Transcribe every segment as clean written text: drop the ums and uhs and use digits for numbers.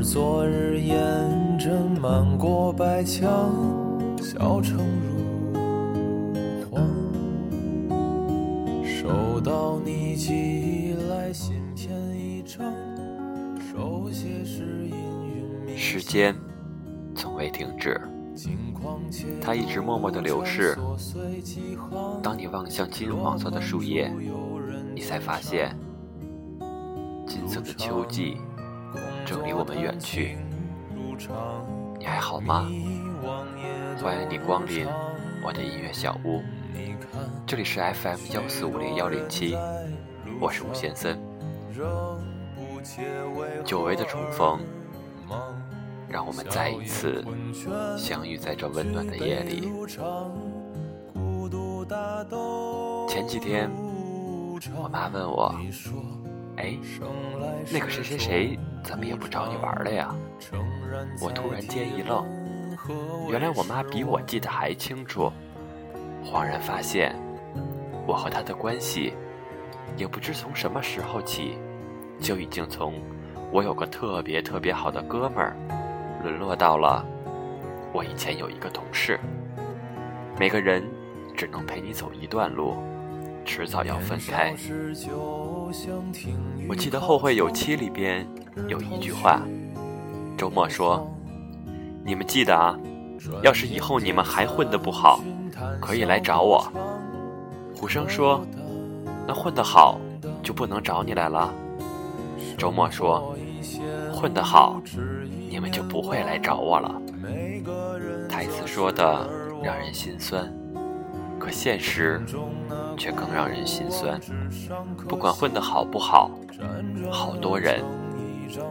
而昨日烟正漫过白墙，小城如荒，收到你寄来信片一张，手写是氤氲迷。时间从未停止，它一直默默地流逝。当你望向金黄色的树叶，你才发现金色的秋季正离我们远去。你还好吗？欢迎你光临我的音乐小屋，这里是 FM1450107， 我是吴先生。久违的重逢，让我们再一次相遇在这温暖的夜里。前几天我妈问我，哎，那个谁谁谁怎么也不找你玩了呀？我突然间一愣，原来我妈比我记得还清楚。恍然发现我和她的关系也不知从什么时候起，就已经从我有个特别特别好的哥们儿沦落到了我以前有一个同事。每个人只能陪你走一段路，迟早要分开。我记得《后会有期》里边有一句话，周末说，你们记得啊，要是以后你们还混得不好，可以来找我。胡生说，那混得好就不能找你来了。周末说，混得好你们就不会来找我了。台词说的让人心酸，可现实却更让人心酸。不管混得好不好，好多人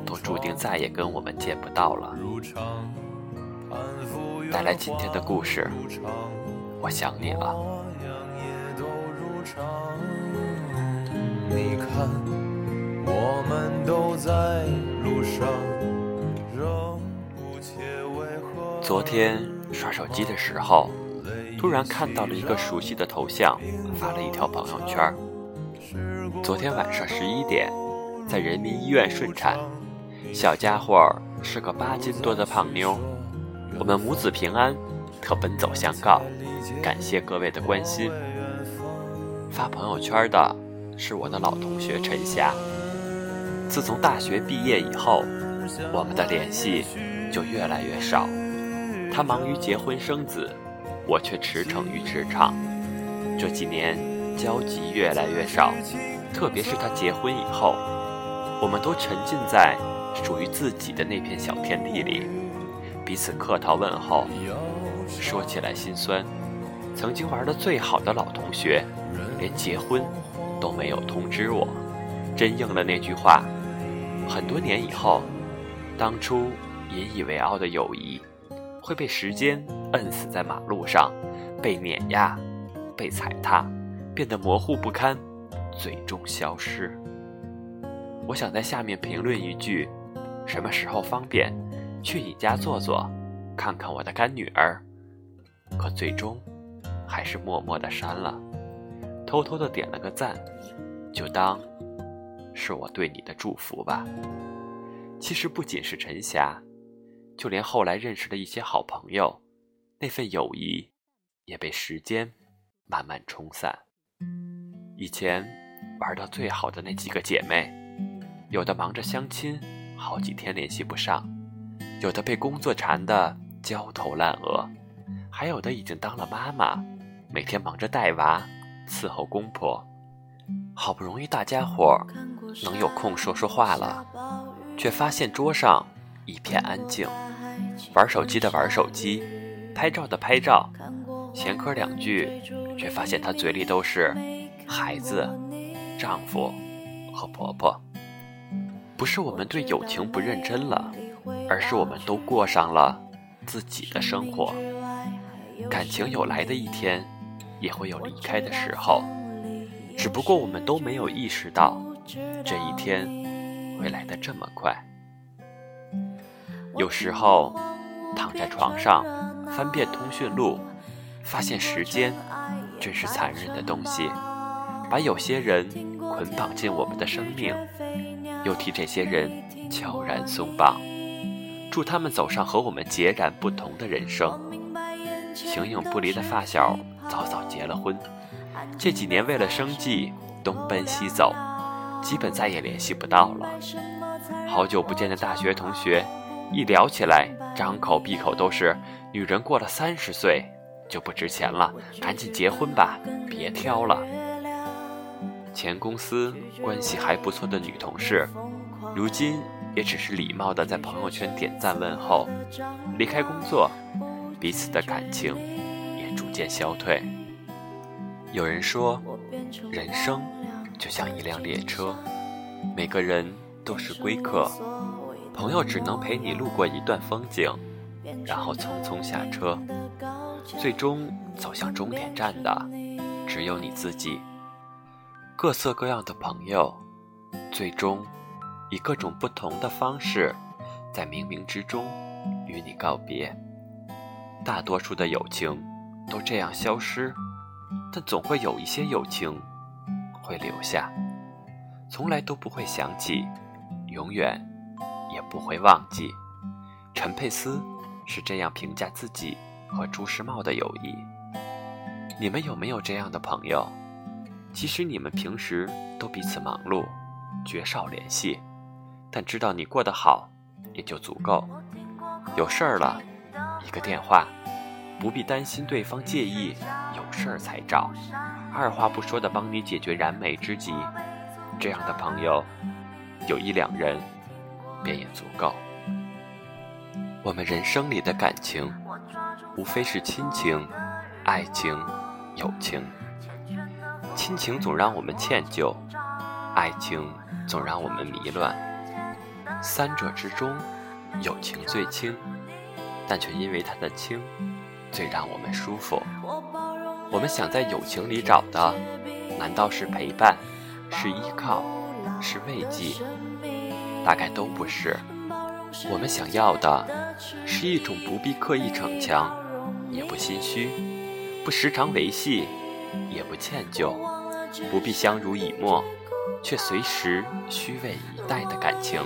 都注定再也跟我们见不到了。带来今天的故事，我想你了。你看，我们都在路上，仍不切为何。昨天刷手机的时候，突然看到了一个熟悉的头像，发了一条朋友圈。昨天晚上11点，在人民医院顺产，小家伙是个8斤多的胖妞。我们母子平安，特奔走相告，感谢各位的关心。发朋友圈的是我的老同学陈霞。自从大学毕业以后，我们的联系就越来越少。她忙于结婚生子，我却驰骋于职场，这几年交集越来越少，特别是他结婚以后，我们都沉浸在属于自己的那片小天地里，彼此客套问候。说起来心酸，曾经玩的最好的老同学，连结婚都没有通知我，真应了那句话，很多年以后，当初引以为傲的友谊会被时间摁死在马路上，被碾压，被踩踏，变得模糊不堪，最终消失。我想在下面评论一句，什么时候方便去你家坐坐，看看我的干女儿，可最终还是默默地删了，偷偷地点了个赞，就当是我对你的祝福吧。其实不仅是陈霞，就连后来认识的一些好朋友，那份友谊也被时间慢慢冲散。以前玩到最好的那几个姐妹，有的忙着相亲，好几天联系不上，有的被工作缠得焦头烂额，还有的已经当了妈妈，每天忙着带娃，伺候公婆。好不容易大家伙能有空说说话了，却发现桌上一片安静，玩手机的玩手机，拍照的拍照，闲嗑两句，却发现她嘴里都是孩子、丈夫和婆婆。不是我们对友情不认真了，而是我们都过上了自己的生活。感情有来的一天，也会有离开的时候，只不过我们都没有意识到，这一天会来得这么快。有时候躺在床上翻遍通讯录，发现时间真是残忍的东西，把有些人捆绑进我们的生命，又替这些人悄然松绑。助他们走上和我们截然不同的人生。形影不离的发小早早结了婚，这几年为了生计东奔西走，基本再也联系不到了。好久不见的大学同学一聊起来，张口闭口都是女人过了30岁就不值钱了，赶紧结婚吧，别挑了。前公司关系还不错的女同事，如今也只是礼貌地在朋友圈点赞问候。离开工作，彼此的感情也逐渐消退。有人说，人生就像一辆列车，每个人都是归客，朋友只能陪你路过一段风景，然后匆匆下车。最终走向终点站的只有你自己。各色各样的朋友，最终以各种不同的方式在冥冥之中与你告别。大多数的友情都这样消失，但总会有一些友情会留下，从来都不会想起，永远也不会忘记。陈佩斯是这样评价自己和朱时茂的友谊。你们有没有这样的朋友，其实你们平时都彼此忙碌，绝少联系，但知道你过得好也就足够。有事儿了一个电话，不必担心对方介意，有事儿才找，二话不说的帮你解决燃眉之急。这样的朋友有1-2人便也足够。我们人生里的感情无非是亲情、爱情、友情。亲情总让我们歉疚，爱情总让我们迷乱，三者之中友情最轻，但却因为它的轻最让我们舒服。我们想在友情里找的，难道是陪伴，是依靠，是慰藉？大概都不是。我们想要的是一种不必刻意逞强，也不心虚，不时常维系，也不歉疚，不必相濡以沫，却随时虚位以待的感情，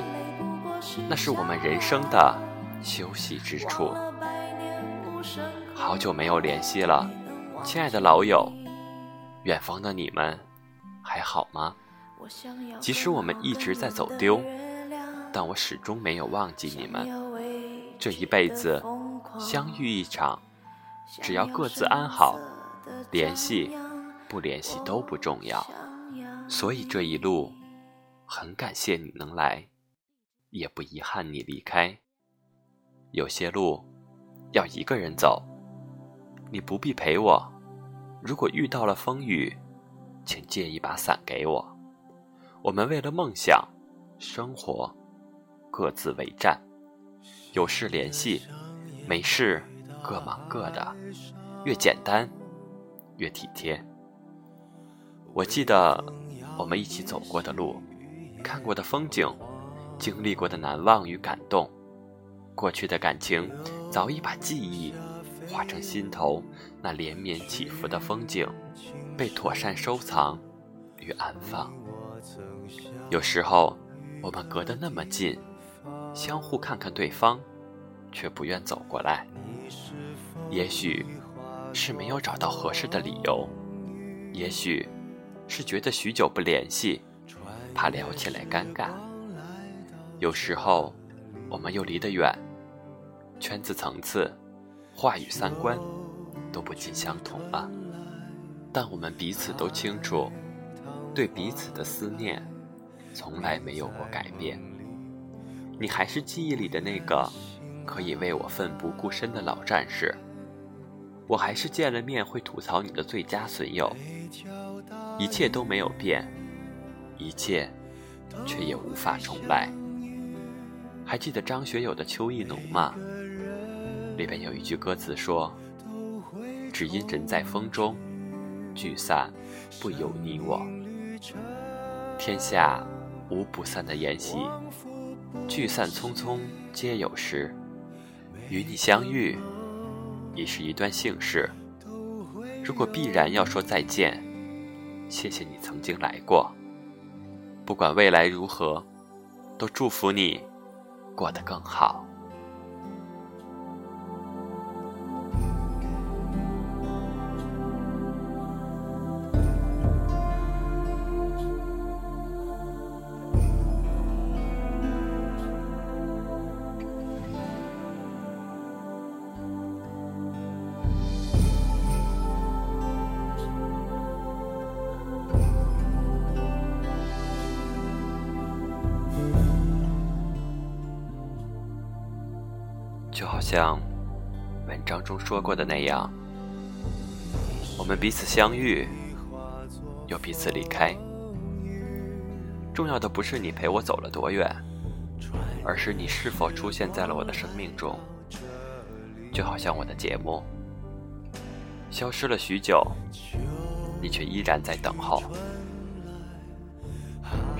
那是我们人生的休息之处。好久没有联系了，亲爱的老友，远方的你们还好吗？即使我们一直在走丢，但我始终没有忘记你们。这一辈子相遇一场，只要各自安好，联系不联系都不重要。所以这一路很感谢你能来，也不遗憾你离开。有些路要一个人走，你不必陪我，如果遇到了风雨，请借一把伞给我。我们为了梦想生活各自为战，有事联系，没事各忙各的，越简单越体贴。我记得我们一起走过的路，看过的风景，经历过的难忘与感动，过去的感情早已把记忆化成心头那连绵起伏的风景，被妥善收藏与安放。有时候我们隔得那么近，相互看看对方，却不愿走过来，也许是没有找到合适的理由，也许是觉得许久不联系，怕聊起来尴尬。有时候我们又离得远，圈子层次、话语三观都不尽相同了，但我们彼此都清楚，对彼此的思念从来没有过改变。你还是记忆里的那个可以为我奋不顾身的老战士，我还是见了面会吐槽你的最佳损友。一切都没有变，一切却也无法重来。还记得张学友的《秋意浓》吗？里边有一句歌词说，只因人在风中，聚散不由你我。天下无不散的筵席，聚散匆匆皆有时。与你相遇已是一段幸事，如果必然要说再见，谢谢你曾经来过。不管未来如何，都祝福你过得更好。就好像文章中说过的那样，我们彼此相遇，又彼此离开。重要的不是你陪我走了多远，而是你是否出现在了我的生命中。就好像我的节目消失了许久，你却依然在等候。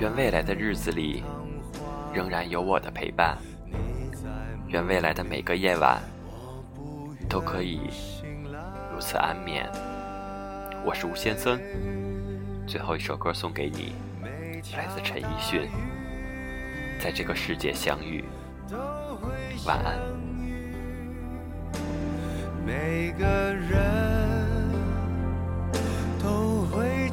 愿未来的日子里仍然有我的陪伴，愿未来的每个夜晚都可以如此安眠。我是吴先生，最后一首歌送给你，来自陈奕迅，在这个世界相遇。晚安。每个人都会